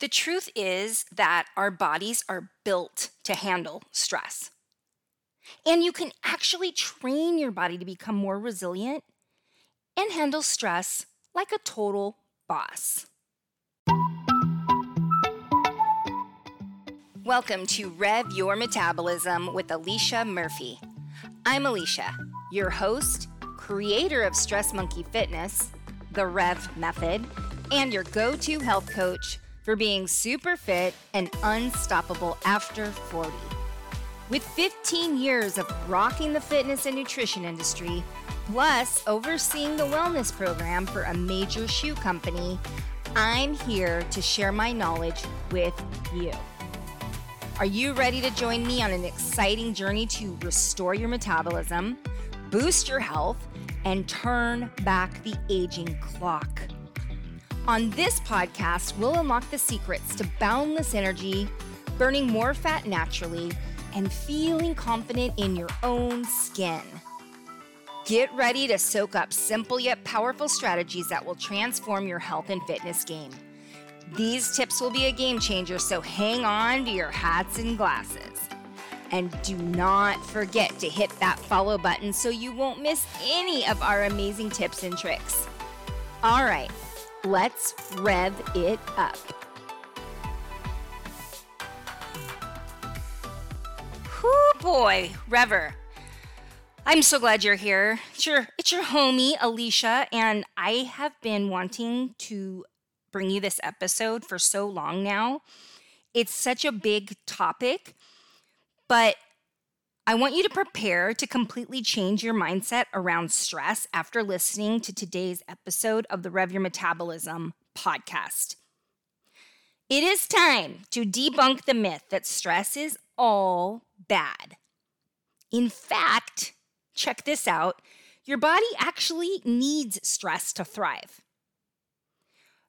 The truth is that our bodies are built to handle stress. And you can actually train your body to become more resilient and handle stress like a total boss. Welcome to Rev Your Metabolism with Alicia Murphy. I'm Alicia, your host, creator of Stress Monkee Fitness, the Rev Method, and your go-to health coach for being super fit and unstoppable after 40. With 15 years of rocking the fitness and nutrition industry, plus overseeing the wellness program for a major shoe company, I'm here to share my knowledge with you. Are you ready to join me on an exciting journey to restore your metabolism, boost your health, and turn back the aging clock? On this podcast, we'll unlock the secrets to boundless energy, burning more fat naturally, and feeling confident in your own skin. Get ready to soak up simple yet powerful strategies that will transform your health and fitness game. These tips will be a game changer, so hang on to your hats and glasses. And do not forget to hit that follow button so you won't miss any of our amazing tips and tricks. All right, let's rev it up. Whoo boy, Rever. I'm so glad you're here. It's your homie, Alicia, and I have been wanting to bring you this episode for so long now. It's such a big topic, but I want you to prepare to completely change your mindset around stress after listening to today's episode of the Rev Your Metabolism podcast. It is time to debunk the myth that stress is all bad. In fact, check this out, your body actually needs stress to thrive.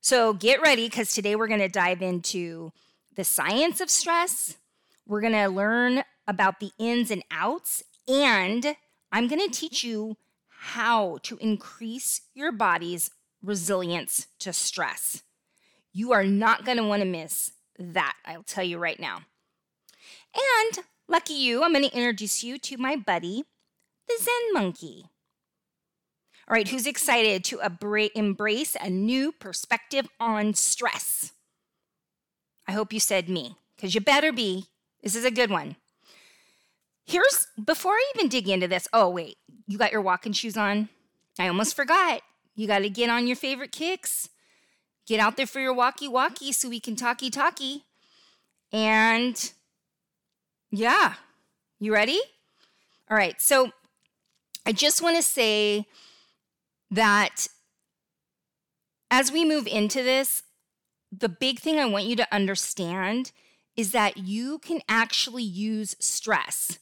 So get ready, because today we're going to dive into the science of stress. We're going to learn about the ins and outs, and I'm going to teach you how to increase your body's resilience to stress. You are not going to want to miss that, I'll tell you right now. And lucky you, I'm going to introduce you to my buddy, the Zen Monkee. All right, who's excited to embrace a new perspective on stress? I hope you said me, because you better be. This is a good one. Before I even dig into this, oh wait, you got your walking shoes on? I almost forgot. You got to get on your favorite kicks. Get out there for your walkie-walkie so we can talkie-talkie. And yeah, you ready? All right, so I just want to say that as we move into this, the big thing I want you to understand is that you can actually use stress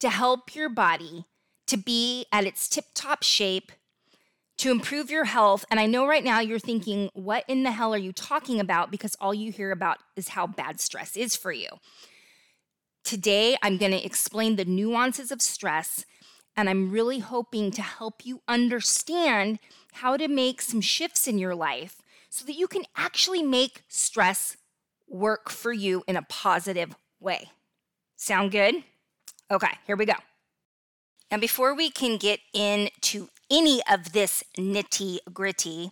to help your body to be at its tip-top shape, to improve your health. And I know right now you're thinking, what in the hell are you talking about? Because all you hear about is how bad stress is for you. Today, I'm going to explain the nuances of stress, and I'm really hoping to help you understand how to make some shifts in your life so that you can actually make stress work for you in a positive way. Sound good? Okay, here we go. Now, before we can get into any of this nitty-gritty,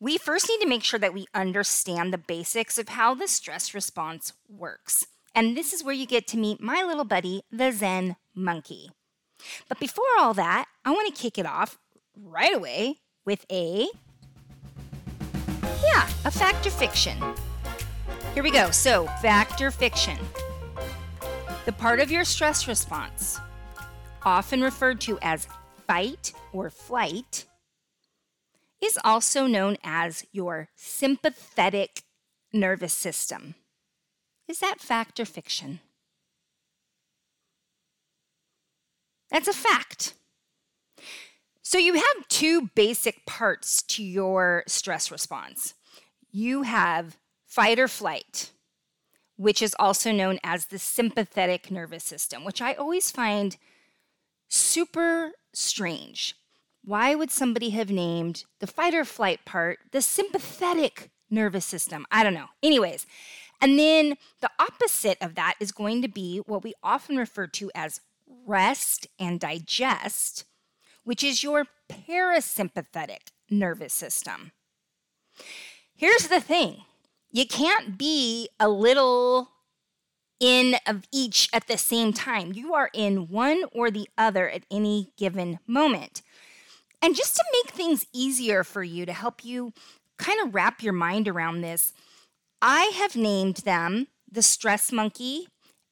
we first need to make sure that we understand the basics of how the stress response works. And this is where you get to meet my little buddy, the Zen Monkee. But before all that, I want to kick it off right away with a fact or fiction. Here we go. So, fact or fiction. The part of your stress response, often referred to as fight or flight, is also known as your sympathetic nervous system. Is that fact or fiction? That's a fact. So you have two basic parts to your stress response. You have fight or flight, which is also known as the sympathetic nervous system, which I always find super strange. Why would somebody have named the fight or flight part the sympathetic nervous system. I don't know. Anyways, and then the opposite of that is going to be what we often refer to as rest and digest, which is your parasympathetic nervous system. Here's the thing. You can't be a little in of each at the same time. You are in one or the other at any given moment. And just to make things easier for you, to help you kind of wrap your mind around this, I have named them the Stress Monkee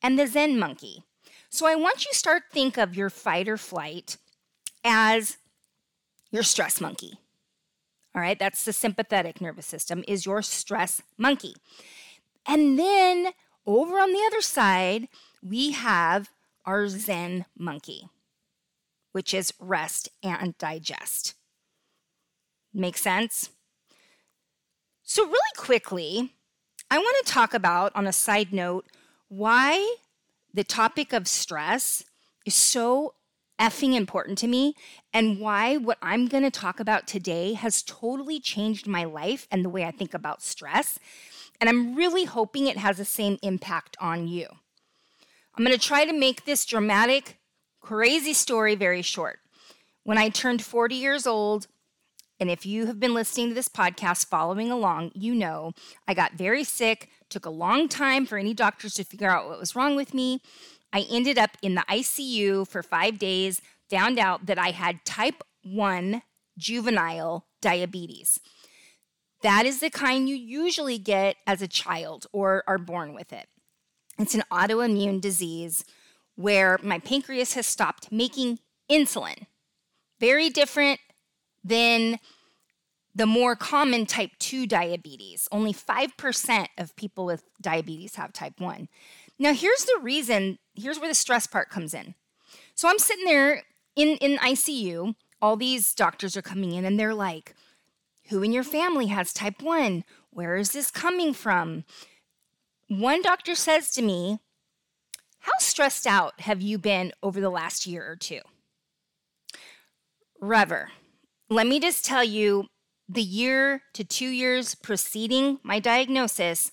and the Zen Monkee. So I want you to start to think of your fight or flight as your Stress Monkee. All right, that's the sympathetic nervous system, is your Stress Monkee. And then over on the other side, we have our Zen Monkee, which is rest and digest. Make sense? So really quickly, I want to talk about, on a side note, why the topic of stress is so effing important to me, and why what I'm going to talk about today has totally changed my life and the way I think about stress. And I'm really hoping it has the same impact on you. I'm going to try to make this dramatic, crazy story very short. When I turned 40 years old, and if you have been listening to this podcast, following along, you know I got very sick, took a long time for any doctors to figure out what was wrong with me. I ended up in the ICU for 5 days, found out that I had type 1 juvenile diabetes. That is the kind you usually get as a child or are born with it. It's an autoimmune disease where my pancreas has stopped making insulin. Very different than the more common type 2 diabetes. Only 5% of people with diabetes have type 1. Now, here's the reason, here's where the stress part comes in. So I'm sitting there in ICU, all these doctors are coming in and they're like, who in your family has type 1? Where is this coming from? One doctor says to me, how stressed out have you been over the last year or two? Rever, let me just tell you, the year to 2 years preceding my diagnosis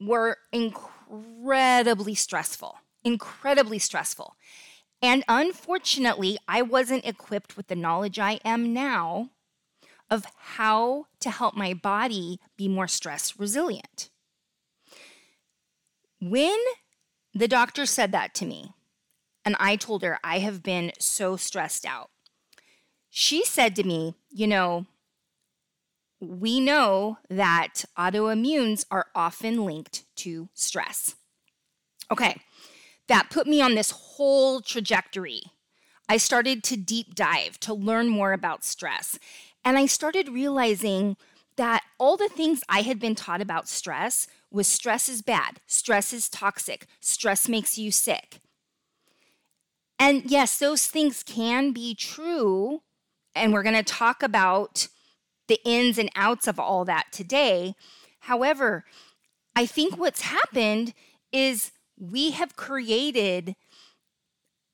were incredibly stressful. And unfortunately, I wasn't equipped with the knowledge I am now of how to help my body be more stress resilient. When the doctor said that to me, and I told her I have been so stressed out, she said to me, you know, we know that autoimmunes are often linked to stress. Okay, that put me on this whole trajectory. I started to deep dive to learn more about stress. And I started realizing that all the things I had been taught about stress was stress is bad, stress is toxic, stress makes you sick. And yes, those things can be true, and we're going to talk about the ins and outs of all that today. However, I think what's happened is we have created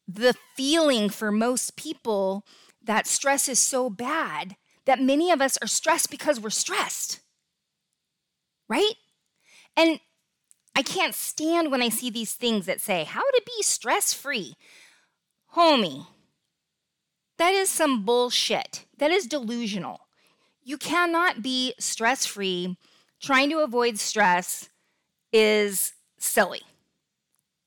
the feeling for most people that stress is so bad that many of us are stressed because we're stressed, right? And I can't stand when I see these things that say, how to be stress-free. Homie, that is some bullshit. That is delusional. You cannot be stress-free. Trying to avoid stress is silly.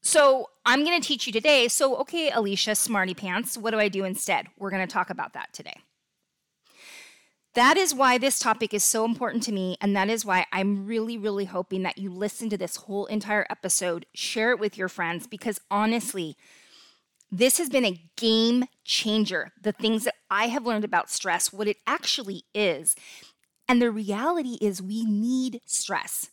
So I'm going to teach you today. So, okay, Alicia, smarty pants, what do I do instead? We're going to talk about that today. That is why this topic is so important to me, and that is why I'm really, really hoping that you listen to this whole entire episode, share it with your friends, because honestly, this has been a game changer. The things that I have learned about stress, what it actually is, and the reality is we need stress.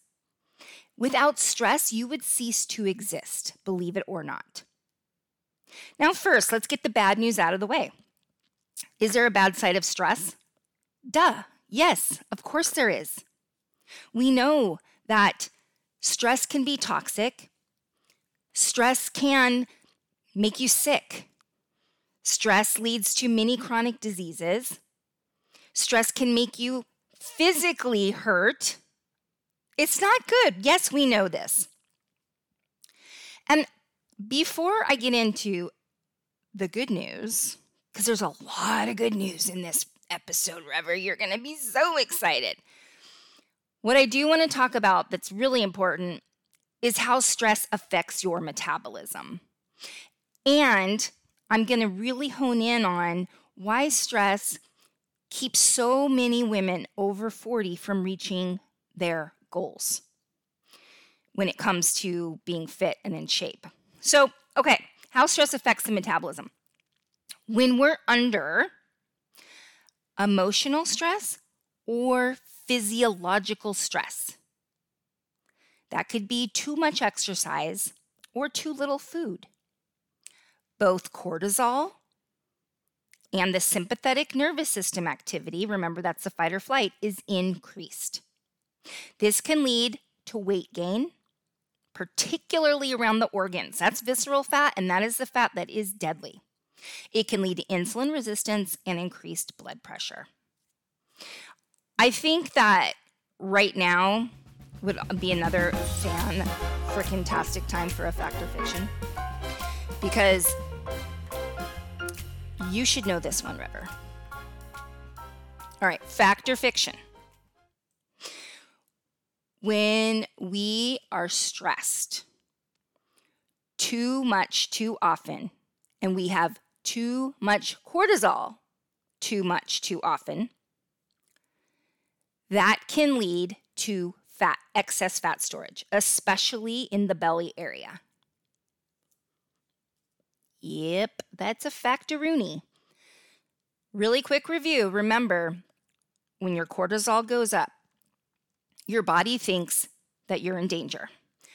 Without stress, you would cease to exist, believe it or not. Now, first, let's get the bad news out of the way. Is there a bad side of stress? Duh, yes, of course there is. We know that stress can be toxic. Stress can make you sick. Stress leads to many chronic diseases. Stress can make you physically hurt. It's not good. Yes, we know this. And before I get into the good news, because there's a lot of good news in this episode, Rever, you're going to be so excited. What I do want to talk about that's really important is how stress affects your metabolism. And I'm going to really hone in on why stress keeps so many women over 40 from reaching their goals when it comes to being fit and in shape. So, okay, how stress affects the metabolism. When we're under emotional stress or physiological stress, that could be too much exercise or too little food. Both cortisol and the sympathetic nervous system activity, remember that's the fight or flight, is increased. This can lead to weight gain, particularly around the organs. That's visceral fat, and that is the fat that is deadly. It can lead to insulin resistance and increased blood pressure. I think that right now would be another fan-frickin-tastic time for a fact or fiction, because you should know this one, River. All right, fact or fiction. When we are stressed too much, too often, and we have too much cortisol too much, too often, that can lead to excess fat storage, especially in the belly area. Yep, that's a factoroonie. Really quick review. Remember, when your cortisol goes up, your body thinks that you're in danger.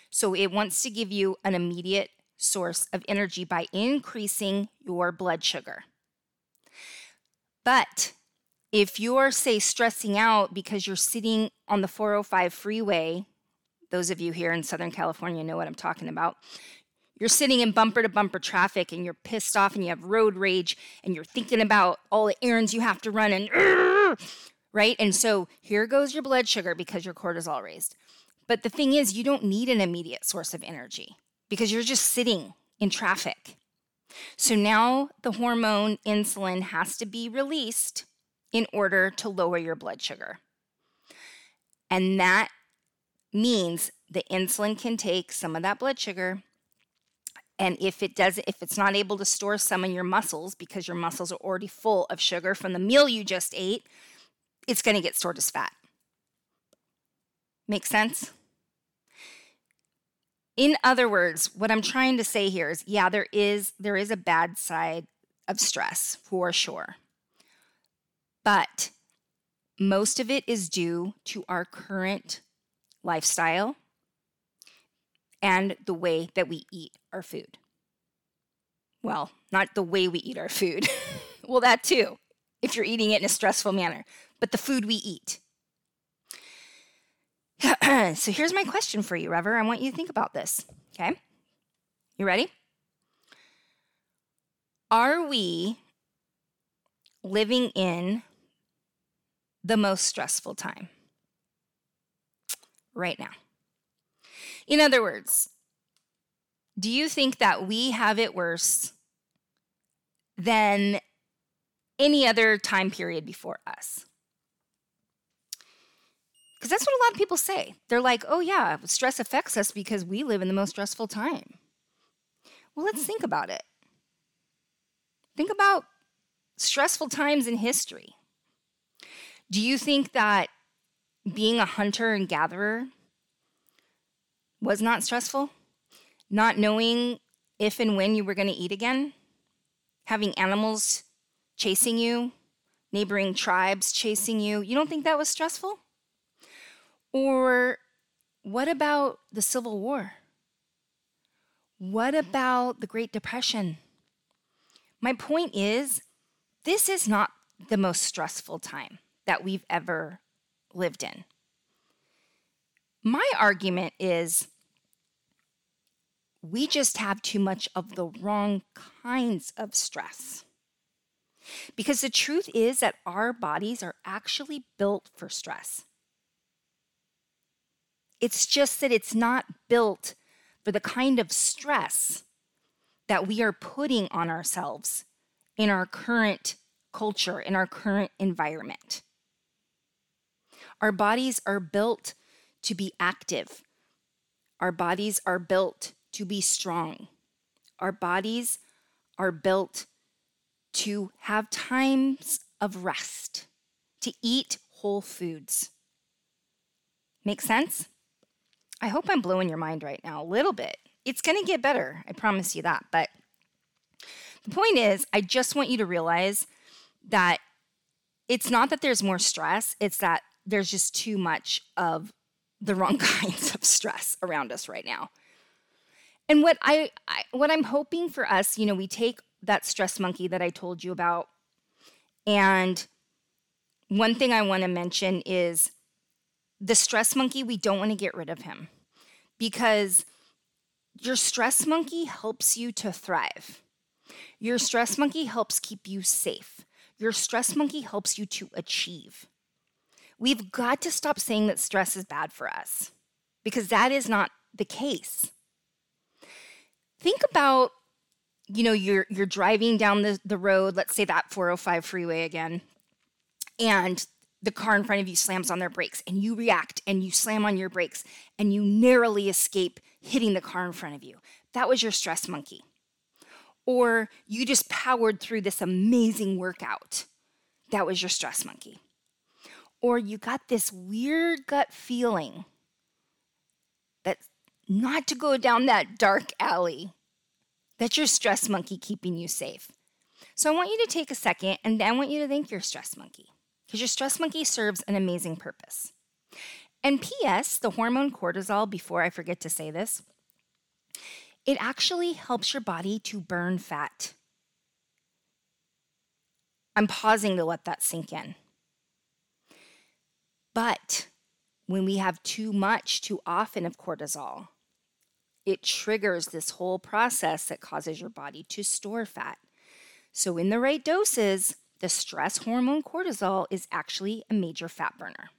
So it wants to give you an immediate source of energy by increasing your blood sugar. But if you're, say, stressing out because you're sitting on the 405 freeway, those of you here in Southern California know what I'm talking about. You're sitting in bumper-to-bumper traffic, and you're pissed off, and you have road rage, and you're thinking about all the errands you have to run, and right? And so here goes your blood sugar because your cortisol raised. But the thing is, you don't need an immediate source of energy because you're just sitting in traffic. So now the hormone insulin has to be released in order to lower your blood sugar. And that means the insulin can take some of that blood sugar. And if it's not able to store some in your muscles because your muscles are already full of sugar from the meal you just ate, it's going to get stored as fat. Make sense? In other words, what I'm trying to say here is, yeah, there is a bad side of stress for sure. But most of it is due to our current lifestyle and the way that we eat our food. Well, not the way we eat our food. Well, that too, if you're eating it in a stressful manner, but the food we eat. So here's my question for you, Rever. I want you to think about this, okay? You ready? Are we living in the most stressful time right now? In other words, do you think that we have it worse than any other time period before us? Because that's what a lot of people say. They're like, oh yeah, stress affects us because we live in the most stressful time. Well, let's think about it. Think about stressful times in history. Do you think that being a hunter and gatherer was not stressful? Not knowing if and when you were going to eat again? Having animals chasing you? Neighboring tribes chasing you? You don't think that was stressful? Or what about the Civil War? What about the Great Depression? My point is, this is not the most stressful time that we've ever lived in. My argument is we just have too much of the wrong kinds of stress. Because the truth is that our bodies are actually built for stress. It's just that it's not built for the kind of stress that we are putting on ourselves in our current culture, in our current environment. Our bodies are built to be active. Our bodies are built to be strong. Our bodies are built to have times of rest, to eat whole foods. Make sense? I hope I'm blowing your mind right now a little bit. It's going to get better, I promise you that. But the point is, I just want you to realize that it's not that there's more stress, it's that there's just too much of the wrong kinds of stress around us right now. And what I'm hoping for us, you know, we take that stress monkey that I told you about, and one thing I want to mention is the stress monkey, we don't want to get rid of him, because your stress monkey helps you to thrive. Your stress monkey helps keep you safe. Your stress monkey helps you to achieve. We've got to stop saying that stress is bad for us, because that is not the case. Think about, you know, you're driving down the road, let's say that 405 freeway again, and the car in front of you slams on their brakes, and you react, and you slam on your brakes, and you narrowly escape hitting the car in front of you. That was your stress monkey. Or you just powered through this amazing workout. That was your stress monkey. Or you got this weird gut feeling that not to go down that dark alley, that's your stress monkey keeping you safe. So I want you to take a second, and I want you to thank your stress monkey, because your stress monkey serves an amazing purpose. And P.S., the hormone cortisol, before I forget to say this, it actually helps your body to burn fat. I'm pausing to let that sink in. But when we have too much, too often of cortisol, it triggers this whole process that causes your body to store fat. So in the right doses, the stress hormone cortisol is actually a major fat burner.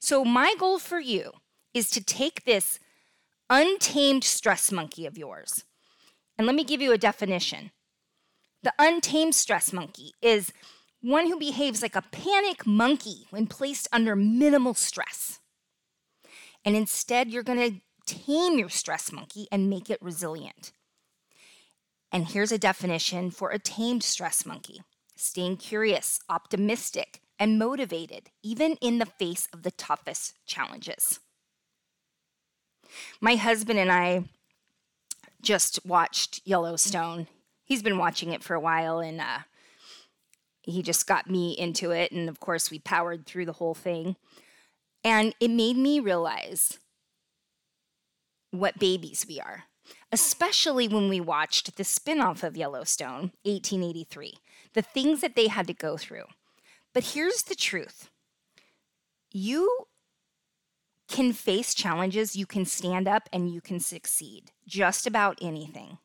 So my goal for you is to take this untamed stress monkey of yours, and let me give you a definition. The untamed stress monkey is one who behaves like a panic monkey when placed under minimal stress. And instead, you're going to tame your stress monkey and make it resilient. And here's a definition for a tamed stress monkey: staying curious, optimistic, and motivated, even in the face of the toughest challenges. My husband and I just watched Yellowstone. He's been watching it for a while, and he just got me into it, and of course we powered through the whole thing. And it made me realize what babies we are, especially when we watched the spinoff of Yellowstone, 1883, the things that they had to go through. But here's the truth. You can face challenges, you can stand up, and you can succeed, just about anything.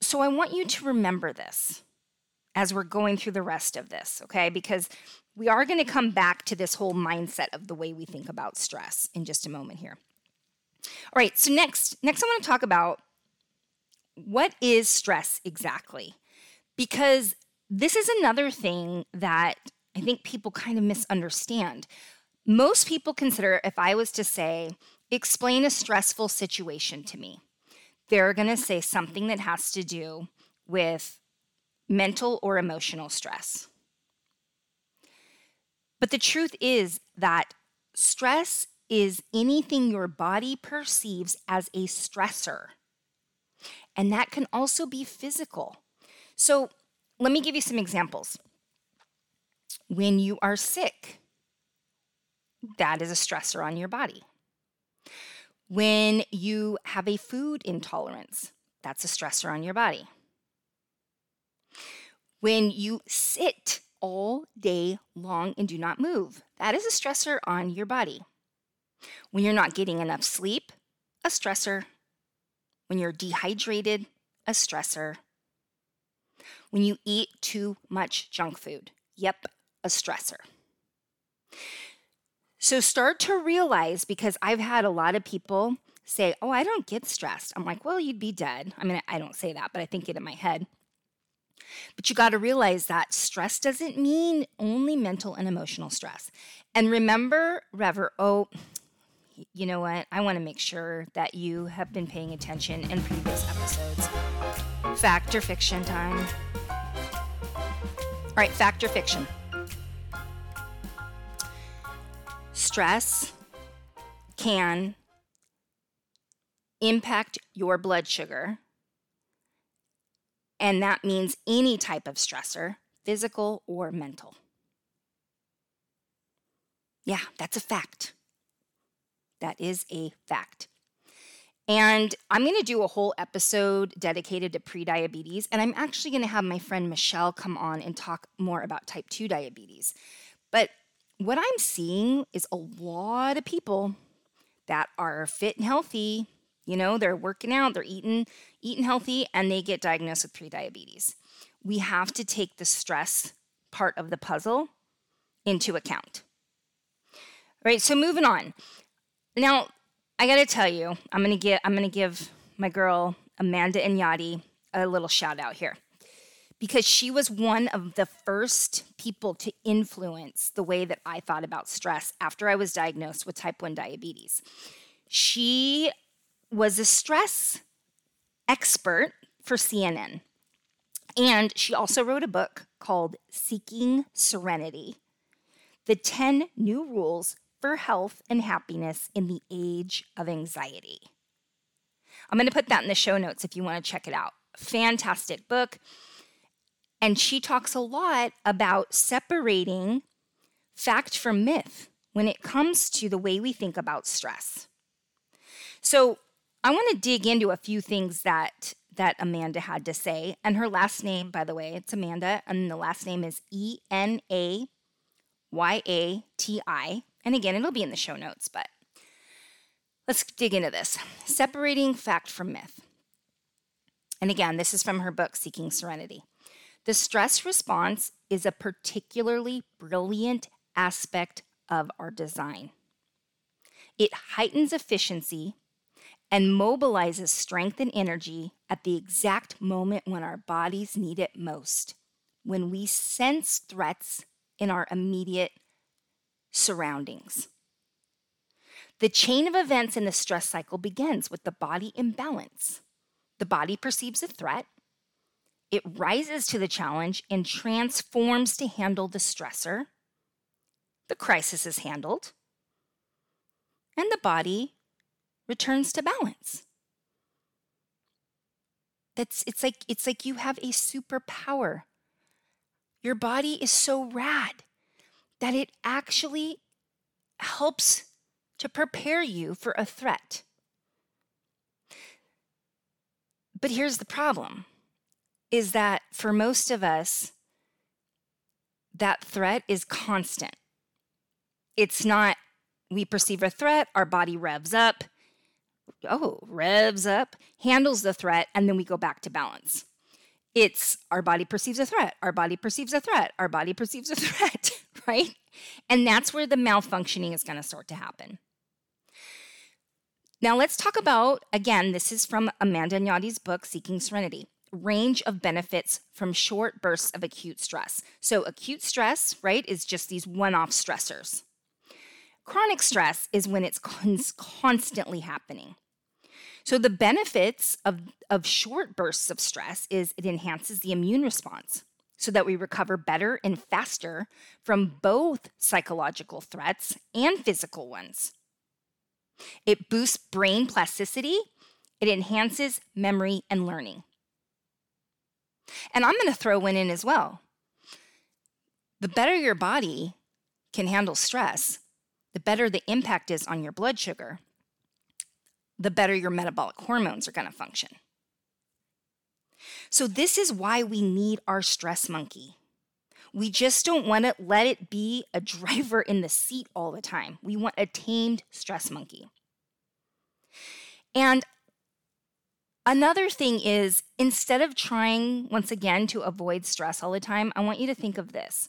So I want you to remember this as we're going through the rest of this, okay? Because we are going to come back to this whole mindset of the way we think about stress in just a moment here. All right, so next I want to talk about what is stress exactly? Because this is another thing that I think people kind of misunderstand. Most people consider, if I was to say, explain a stressful situation to me, they're going to say something that has to do with mental or emotional stress. But the truth is that stress is anything your body perceives as a stressor. And that can also be physical. So let me give you some examples. When you are sick, that is a stressor on your body. When you have a food intolerance, that's a stressor on your body. When you sit all day long and do not move, that is a stressor on your body. When you're not getting enough sleep, a stressor. When you're dehydrated, a stressor. When you eat too much junk food, yep, a stressor. So start to realize, because I've had a lot of people say, oh, I don't get stressed. I'm like, well, you'd be dead. I mean, I don't say that, but I think it in my head. But you got to realize that stress doesn't mean only mental and emotional stress. And remember, Rever, oh, you know what? I want to make sure that you have been paying attention in previous episodes. Fact or fiction time. All right, fact or fiction. Stress can impact your blood sugar. And that means any type of stressor, physical or mental. Yeah, that's a fact. That is a fact. And I'm going to do a whole episode dedicated to prediabetes. And I'm actually going to have my friend Michelle come on and talk more about type 2 diabetes. But what I'm seeing is a lot of people that are fit and healthy. You know, they're working out, they're eating healthy, and they get diagnosed with prediabetes. We have to take the stress part of the puzzle into account. All right, so moving on. Now, I got to tell you, I'm going to give my girl Amanda Enayati a little shout out here, because she was one of the first people to influence the way that I thought about stress after I was diagnosed with type 1 diabetes. She was a stress expert for CNN. And she also wrote a book called Seeking Serenity, The 10 New Rules for Health and Happiness in the Age of Anxiety. I'm going to put that in the show notes if you want to check it out. Fantastic book. And she talks a lot about separating fact from myth when it comes to the way we think about stress. So I want to dig into a few things that Amanda had to say. And her last name, by the way, it's Amanda, and the last name is Enayati. And again, it'll be in the show notes, but let's dig into this. Separating fact from myth. And again, this is from her book, Seeking Serenity. The stress response is a particularly brilliant aspect of our design. It heightens efficiency and mobilizes strength and energy at the exact moment when our bodies need it most, when we sense threats in our immediate surroundings. The chain of events in the stress cycle begins with the body imbalance. The body perceives a threat, it rises to the challenge and transforms to handle the stressor. The crisis is handled, and the body returns to balance. It's like you have a superpower. Your body is so rad that it actually helps to prepare you for a threat. But here's the problem, is that for most of us, that threat is constant. It's not, we perceive a threat, our body revs up, handles the threat, and then we go back to balance. It's our body perceives a threat, our body perceives a threat, our body perceives a threat, right? And that's where the malfunctioning is going to start to happen. Now let's talk about, again, this is from Amanda Enyati's book, Seeking Serenity, range of benefits from short bursts of acute stress. So acute stress, right, is just these one-off stressors. Chronic stress is when it's constantly happening. So the benefits of short bursts of stress is it enhances the immune response so that we recover better and faster from both psychological threats and physical ones. It boosts brain plasticity. It enhances memory and learning. And I'm going to throw one in as well. The better your body can handle stress, the better the impact is on your blood sugar, the better your metabolic hormones are going to function. So this is why we need our stress monkey. We just don't want to let it be a driver in the seat all the time. We want a tamed stress monkey. And another thing is, instead of trying, once again, to avoid stress all the time, I want you to think of this.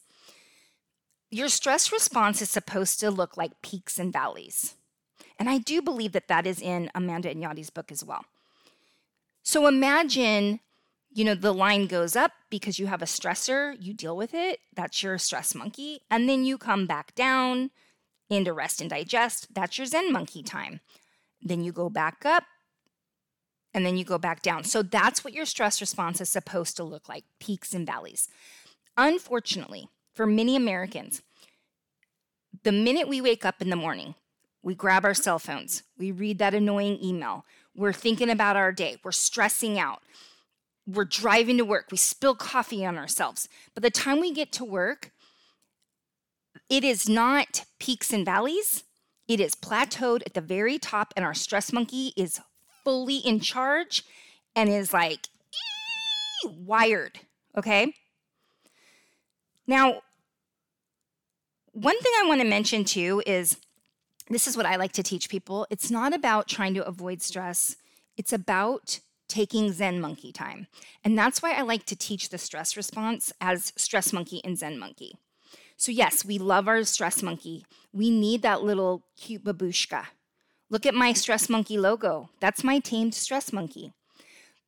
Your stress response is supposed to look like peaks and valleys. And I do believe that that is in Amanda Enayati's book as well. So imagine, you know, the line goes up because you have a stressor, you deal with it, that's your stress monkey, and then you come back down into rest and digest, that's your Zen monkey time. Then you go back up, and then you go back down. So that's what your stress response is supposed to look like, peaks and valleys. Unfortunately, for many Americans, the minute we wake up in the morning, we grab our cell phones, we read that annoying email, we're thinking about our day, we're stressing out, we're driving to work, we spill coffee on ourselves. By the time we get to work, it is not peaks and valleys, it is plateaued at the very top, and our stress monkey is fully in charge and is like wired, okay? Now, one thing I want to mention too is, this is what I like to teach people. It's not about trying to avoid stress. It's about taking Zen monkey time. And that's why I like to teach the stress response as stress monkey and Zen monkey. So yes, we love our stress monkey. We need that little cute babushka. Look at my stress monkey logo. That's my tamed stress monkey.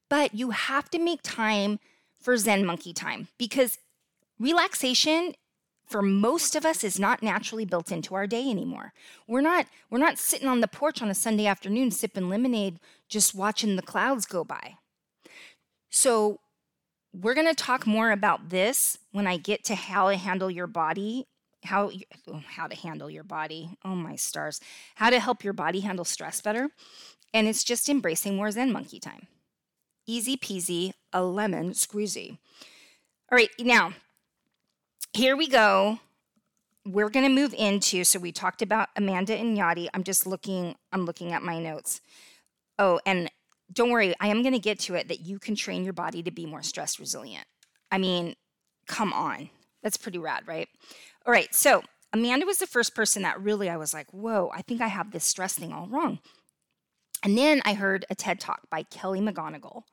But you have to make time for Zen monkey time, because relaxation for most of us is not naturally built into our day anymore. We're not sitting on the porch on a Sunday afternoon sipping lemonade, just watching the clouds go by. So we're going to talk more about this when I get to how to handle your body, how to help your body handle stress better. And it's just embracing more Zen monkey time. Easy peasy, a lemon squeezy. All right, now, here we go. We're going to move into, so we talked about Amanda Enayati. I'm looking at my notes. Oh, and don't worry, I am going to get to it, that you can train your body to be more stress resilient. I mean, come on. That's pretty rad, right? All right, so Amanda was the first person that really I was like, whoa, I think I have this stress thing all wrong. And then I heard a TED Talk by Kelly McGonigal,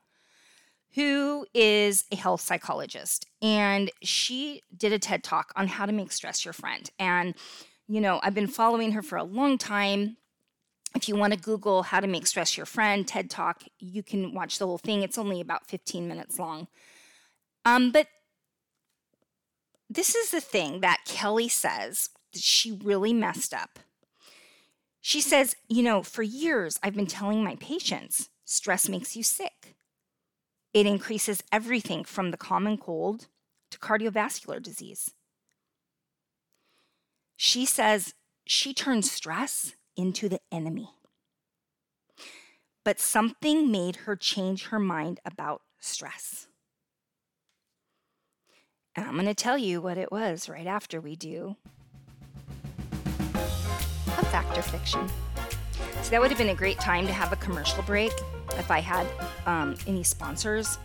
who is a health psychologist, and she did a TED Talk on how to make stress your friend. And, you know, I've been following her for a long time. If you want to Google how to make stress your friend TED Talk, you can watch the whole thing. It's only about 15 minutes long. But this is the thing that Kelly says that she really messed up. She says, you know, for years I've been telling my patients, stress makes you sick. It increases everything from the common cold to cardiovascular disease. She says she turns stress into the enemy. But something made her change her mind about stress. And I'm going to tell you what it was right after we do a fact or fiction. So that would have been a great time to have a commercial break if I had any sponsors.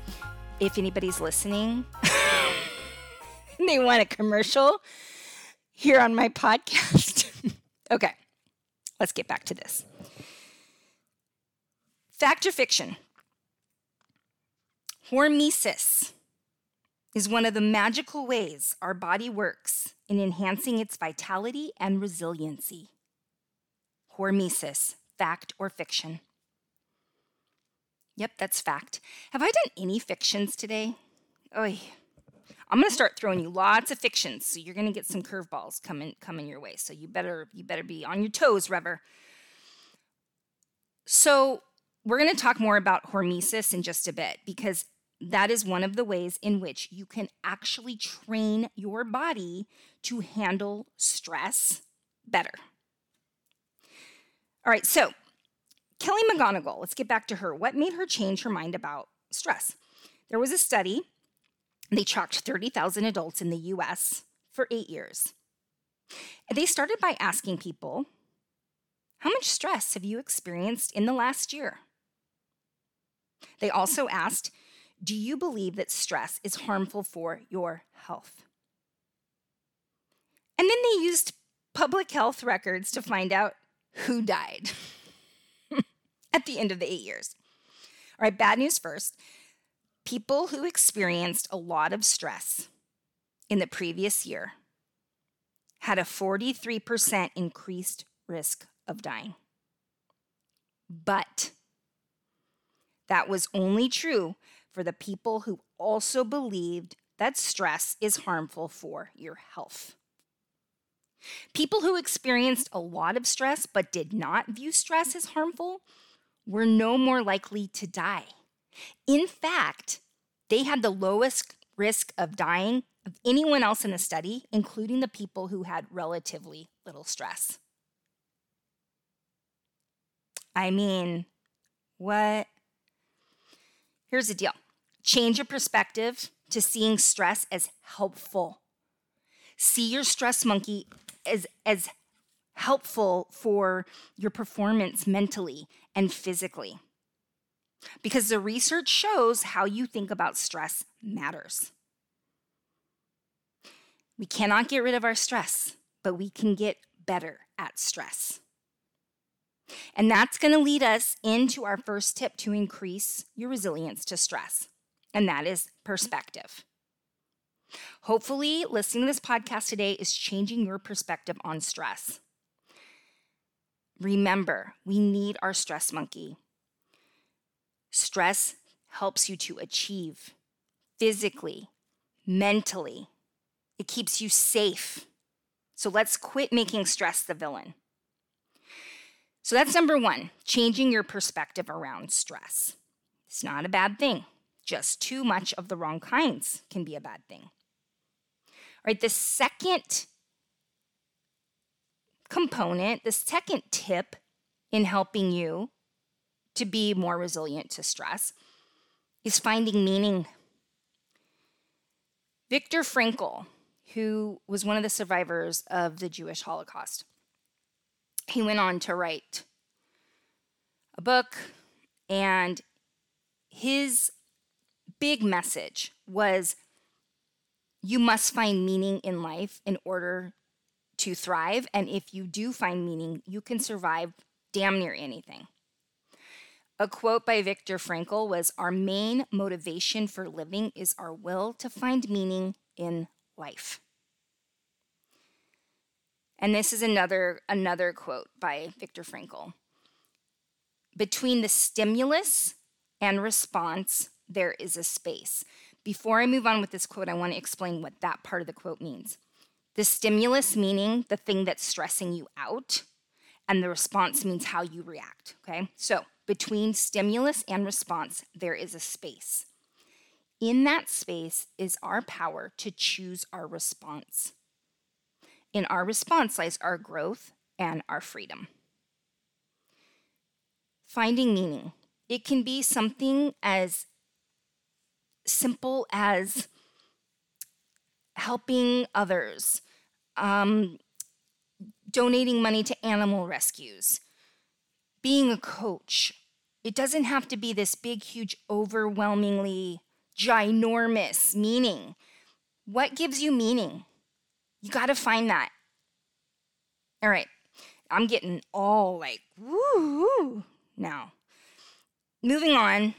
If anybody's listening and they want a commercial here on my podcast. Okay, let's get back to this. Fact or fiction? Hormesis is one of the magical ways our body works in enhancing its vitality and resiliency. Hormesis. Fact or fiction? Yep, that's fact. Have I done any fictions today? Oy. I'm going to start throwing you lots of fictions, so you're going to get some curveballs coming your way. So you better be on your toes, Rever. So we're going to talk more about hormesis in just a bit, because that is one of the ways in which you can actually train your body to handle stress better. All right, so Kelly McGonigal, let's get back to her. What made her change her mind about stress? There was a study. They tracked 30,000 adults in the U.S. for 8 years. They started by asking people, how much stress have you experienced in the last year? They also asked, do you believe that stress is harmful for your health? And then they used public health records to find out who died at the end of the 8 years. All right, bad news first. People who experienced a lot of stress in the previous year had a 43% increased risk of dying. But that was only true for the people who also believed that stress is harmful for your health. People who experienced a lot of stress but did not view stress as harmful were no more likely to die. In fact, they had the lowest risk of dying of anyone else in the study, including the people who had relatively little stress. I mean, what? Here's the deal. Change your perspective to seeing stress as helpful. See your stress monkey as helpful for your performance mentally and physically. Because the research shows how you think about stress matters. We cannot get rid of our stress, but we can get better at stress. And that's going to lead us into our first tip to increase your resilience to stress, and that is perspective. Hopefully, listening to this podcast today is changing your perspective on stress. Remember, we need our stress monkey. Stress helps you to achieve physically, mentally. It keeps you safe. So let's quit making stress the villain. So that's number one, changing your perspective around stress. It's not a bad thing. Just too much of the wrong kinds can be a bad thing. All right, the second component, the second tip in helping you to be more resilient to stress is finding meaning. Viktor Frankl, who was one of the survivors of the Jewish Holocaust, he went on to write a book, and his big message was you must find meaning in life in order to thrive, and if you do find meaning, you can survive damn near anything. A quote by Viktor Frankl was, our main motivation for living is our will to find meaning in life. And this is another quote by Viktor Frankl. Between the stimulus and response, there is a space. Before I move on with this quote, I want to explain what that part of the quote means. The stimulus meaning the thing that's stressing you out, and the response means how you react, okay? So between stimulus and response, there is a space. In that space is our power to choose our response. In our response lies our growth and our freedom. Finding meaning. It can be something as simple as helping others, donating money to animal rescues, being a coach. It doesn't have to be this big, huge, overwhelmingly ginormous meaning. What gives you meaning? You got to find that. All right. I'm getting all like, woo now. Moving on.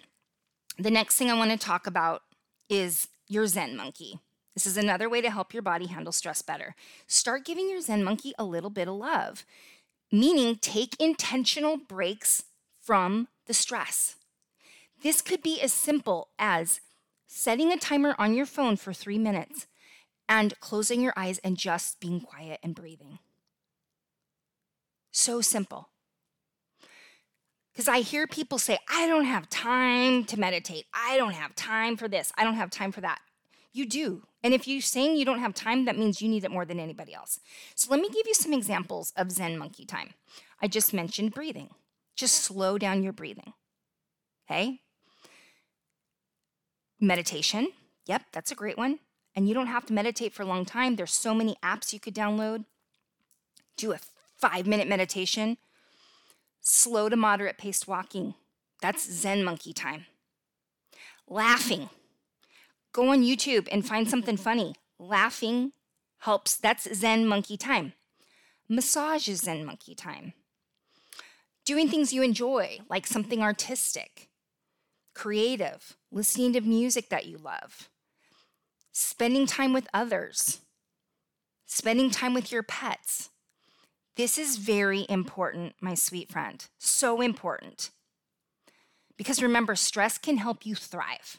The next thing I want to talk about is your Zen monkey. This is another way to help your body handle stress better. Start giving your Zen monkey a little bit of love, meaning take intentional breaks from the stress. This could be as simple as setting a timer on your phone for 3 minutes and closing your eyes and just being quiet and breathing. So simple. Because I hear people say, I don't have time to meditate. I don't have time for this. I don't have time for that. You do. And if you're saying you don't have time, that means you need it more than anybody else. So let me give you some examples of Zen monkey time. I just mentioned breathing. Just slow down your breathing. Okay? Meditation. Yep, that's a great one. And you don't have to meditate for a long time. There's so many apps you could download. Do a 5-minute meditation. Slow to moderate paced walking. That's Zen monkey time. Laughing. Go on YouTube and find something funny. Laughing helps. That's Zen monkey time. Massage is Zen monkey time. Doing things you enjoy, like something artistic, creative, listening to music that you love, spending time with others, spending time with your pets. This is very important, my sweet friend. So important. Because remember, stress can help you thrive.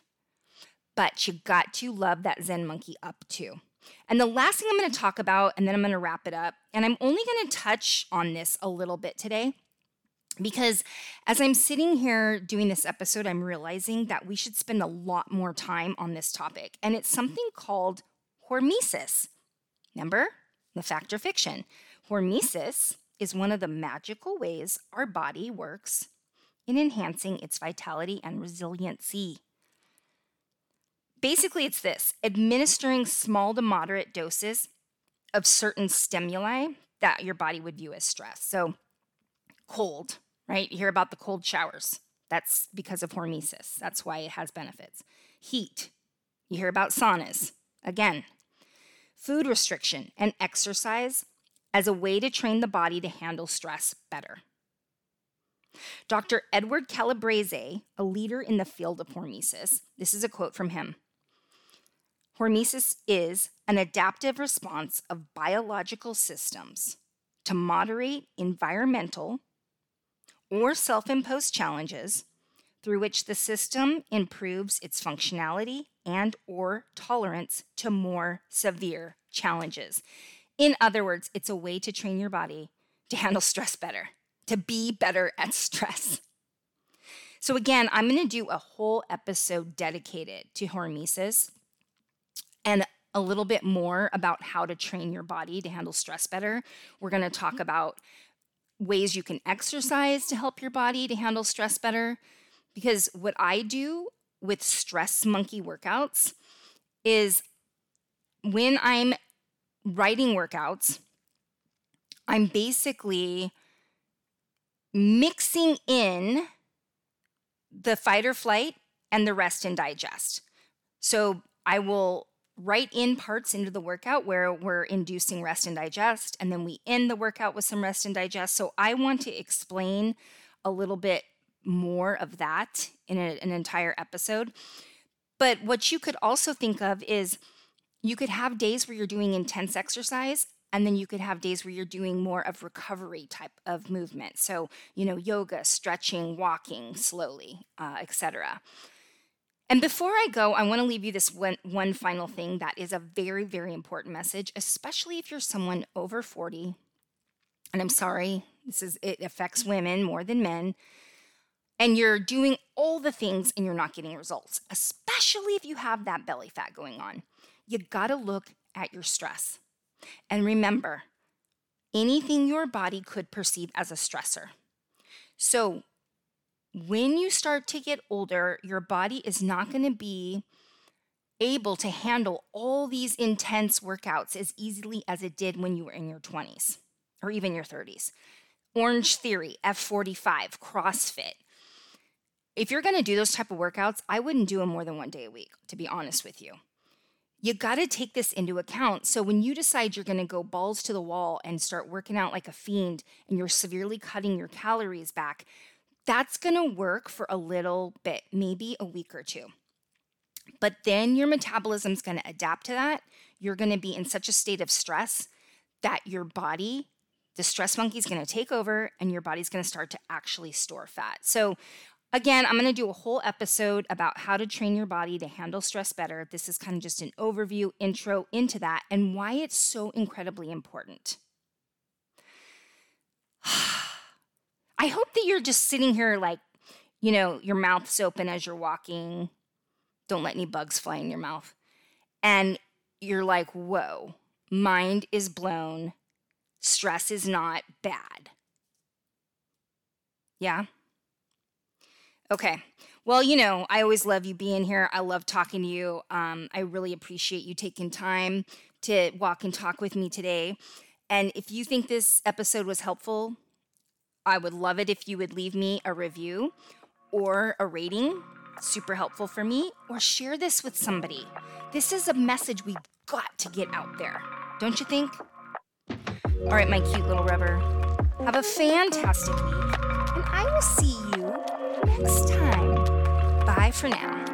But you got to love that Zen Monkee up too. And the last thing I'm going to talk about, and then I'm going to wrap it up, and I'm only going to touch on this a little bit today, because as I'm sitting here doing this episode, I'm realizing that we should spend a lot more time on this topic. And it's something called hormesis. Remember? The fact or fiction. Hormesis is one of the magical ways our body works in enhancing its vitality and resiliency. Basically, it's this: administering small to moderate doses of certain stimuli that your body would view as stress. So cold, right? You hear about the cold showers. That's because of hormesis. That's why it has benefits. Heat. You hear about saunas. Again, food restriction and exercise as a way to train the body to handle stress better. Dr. Edward Calabrese, a leader in the field of hormesis, this is a quote from him. Hormesis is an adaptive response of biological systems to moderate environmental or self-imposed challenges through which the system improves its functionality and or tolerance to more severe challenges. In other words, it's a way to train your body to handle stress better, to be better at stress. So again, I'm going to do a whole episode dedicated to hormesis and a little bit more about how to train your body to handle stress better. We're going to talk about ways you can exercise to help your body to handle stress better, because what I do with Stress Monkee workouts is when I'm writing workouts, I'm basically mixing in the fight or flight and the rest and digest. So I will write in parts into the workout where we're inducing rest and digest, and then we end the workout with some rest and digest. So I want to explain a little bit more of that in an entire episode. But what you could also think of is you could have days where you're doing intense exercise, and then you could have days where you're doing more of recovery type of movement. So, you know, yoga, stretching, walking slowly, etc. And before I go, I want to leave you this one final thing that is a very, very important message, especially if you're someone over 40. And I'm sorry, it affects women more than men. And you're doing all the things and you're not getting results, especially if you have that belly fat going on. You gotta look at your stress. And remember, anything your body could perceive as a stressor. So when you start to get older, your body is not going to be able to handle all these intense workouts as easily as it did when you were in your 20s or even your 30s. Orange Theory, F45, CrossFit. If you're going to do those type of workouts, I wouldn't do them more than one day a week, to be honest with you. You got to take this into account. So when you decide you're going to go balls to the wall and start working out like a fiend and you're severely cutting your calories back, that's going to work for a little bit, maybe a week or two. But then your metabolism's going to adapt to that. You're going to be in such a state of stress that your body, the stress monkey, is going to take over and your body's going to start to actually store fat. So again, I'm going to do a whole episode about how to train your body to handle stress better. This is kind of just an overview intro into that and why it's so incredibly important. I hope that you're just sitting here like, you know, your mouth's open as you're walking. Don't let any bugs fly in your mouth. And you're like, whoa, mind is blown. Stress is not bad. Yeah? Okay. Well, you know, I always love you being here. I love talking to you. I really appreciate you taking time to walk and talk with me today. And if you think this episode was helpful, I would love it if you would leave me a review or a rating. Super helpful for me. Or share this with somebody. This is a message we've got to get out there. Don't you think? All right, my cute little rubber. Have a fantastic week. And I will see you next time. Bye for now.